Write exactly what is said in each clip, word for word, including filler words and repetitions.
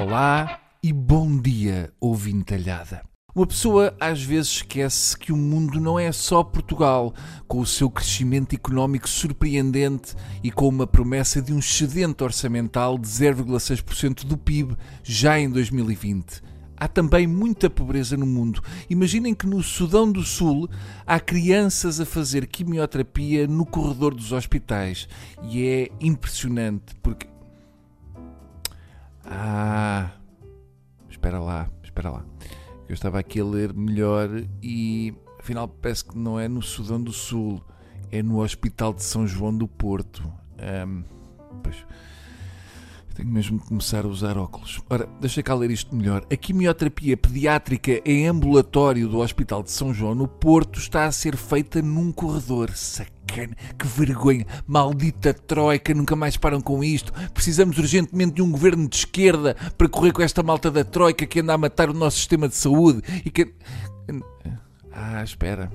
Olá e bom dia, ouvinte Talhada. Uma pessoa às vezes esquece que o mundo não é só Portugal, com o seu crescimento económico surpreendente e com uma promessa de um excedente orçamental de zero vírgula seis por cento do P I B já em dois mil e vinte. Há também muita pobreza no mundo. Imaginem que no Sudão do Sul há crianças a fazer quimioterapia no corredor dos hospitais. E é impressionante porque... Ah... Espera lá, espera lá. Eu estava aqui a ler melhor e afinal parece que não é no Sudão do Sul, é no Hospital de São João do Porto. Um, pois, tenho mesmo de começar a usar óculos. Ora, deixa cá ler isto melhor. A quimioterapia pediátrica em ambulatório do Hospital de São João no Porto está a ser feita num corredor. Sacana, que vergonha, maldita troika, nunca mais param com isto. Precisamos urgentemente de um governo de esquerda para correr com esta malta da troika que anda a matar o nosso sistema de saúde e que... Ah, espera...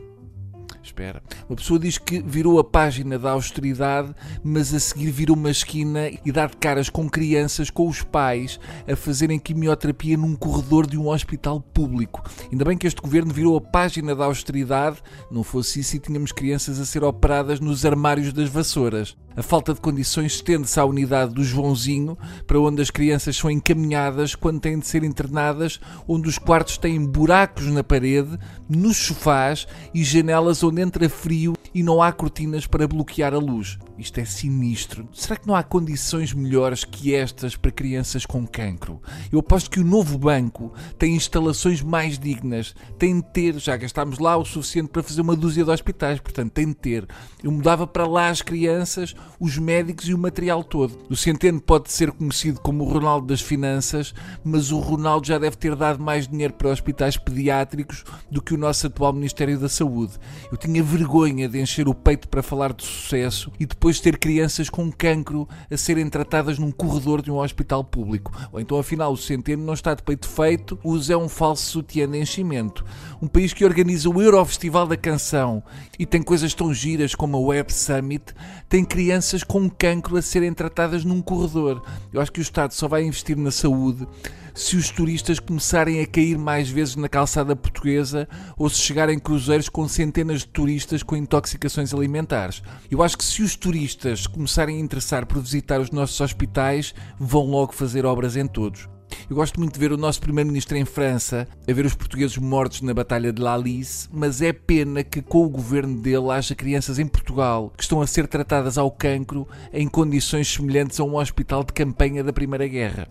Espera. Uma pessoa diz que virou a página da austeridade, mas a seguir virou uma esquina e dá de caras com crianças, com os pais, a fazerem quimioterapia num corredor de um hospital público. Ainda bem que este governo virou a página da austeridade, não fosse isso e tínhamos crianças a ser operadas nos armários das vassouras. A falta de condições estende-se à unidade do Joãozinho, para onde as crianças são encaminhadas quando têm de ser internadas, onde os quartos têm buracos na parede, nos sofás e janelas onde entra frio e não há cortinas para bloquear a luz. Isto é sinistro. Será que não há condições melhores que estas para crianças com cancro? Eu aposto que o novo banco tem instalações mais dignas. Tem de ter, já gastámos lá o suficiente para fazer uma dúzia de hospitais, portanto tem de ter. Eu mudava para lá as crianças, os médicos e o material todo. O Centeno pode ser conhecido como o Ronaldo das finanças, mas o Ronaldo já deve ter dado mais dinheiro para hospitais pediátricos do que o nosso atual Ministério da Saúde. Eu tinha vergonha de encher o peito para falar de sucesso e depois ter crianças com cancro a serem tratadas num corredor de um hospital público. Ou então, afinal, o Centeno não está de peito feito, usa um falso sutiã de enchimento. Um país que organiza o Eurofestival da Canção e tem coisas tão giras como a Web Summit, tem crianças Crianças com cancro a serem tratadas num corredor. Eu acho que o Estado só vai investir na saúde se os turistas começarem a cair mais vezes na calçada portuguesa ou se chegarem cruzeiros com centenas de turistas com intoxicações alimentares. Eu acho que se os turistas começarem a interessar por visitar os nossos hospitais, vão logo fazer obras em todos. Eu gosto muito de ver o nosso primeiro-ministro em França a ver os portugueses mortos na Batalha de La Lis, mas é pena que com o governo dele haja crianças em Portugal que estão a ser tratadas ao cancro em condições semelhantes a um hospital de campanha da Primeira Guerra.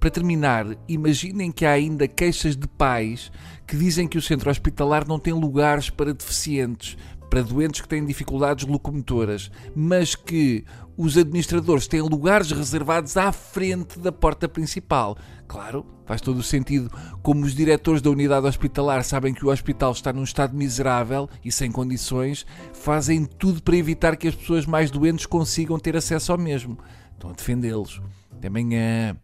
Para terminar, imaginem que há ainda queixas de pais que dizem que o centro hospitalar não tem lugares para deficientes, para doentes que têm dificuldades locomotoras, mas que os administradores têm lugares reservados à frente da porta principal. Claro, faz todo o sentido. Como os diretores da unidade hospitalar sabem que o hospital está num estado miserável e sem condições, fazem tudo para evitar que as pessoas mais doentes consigam ter acesso ao mesmo. Estão a defendê-los. Até amanhã.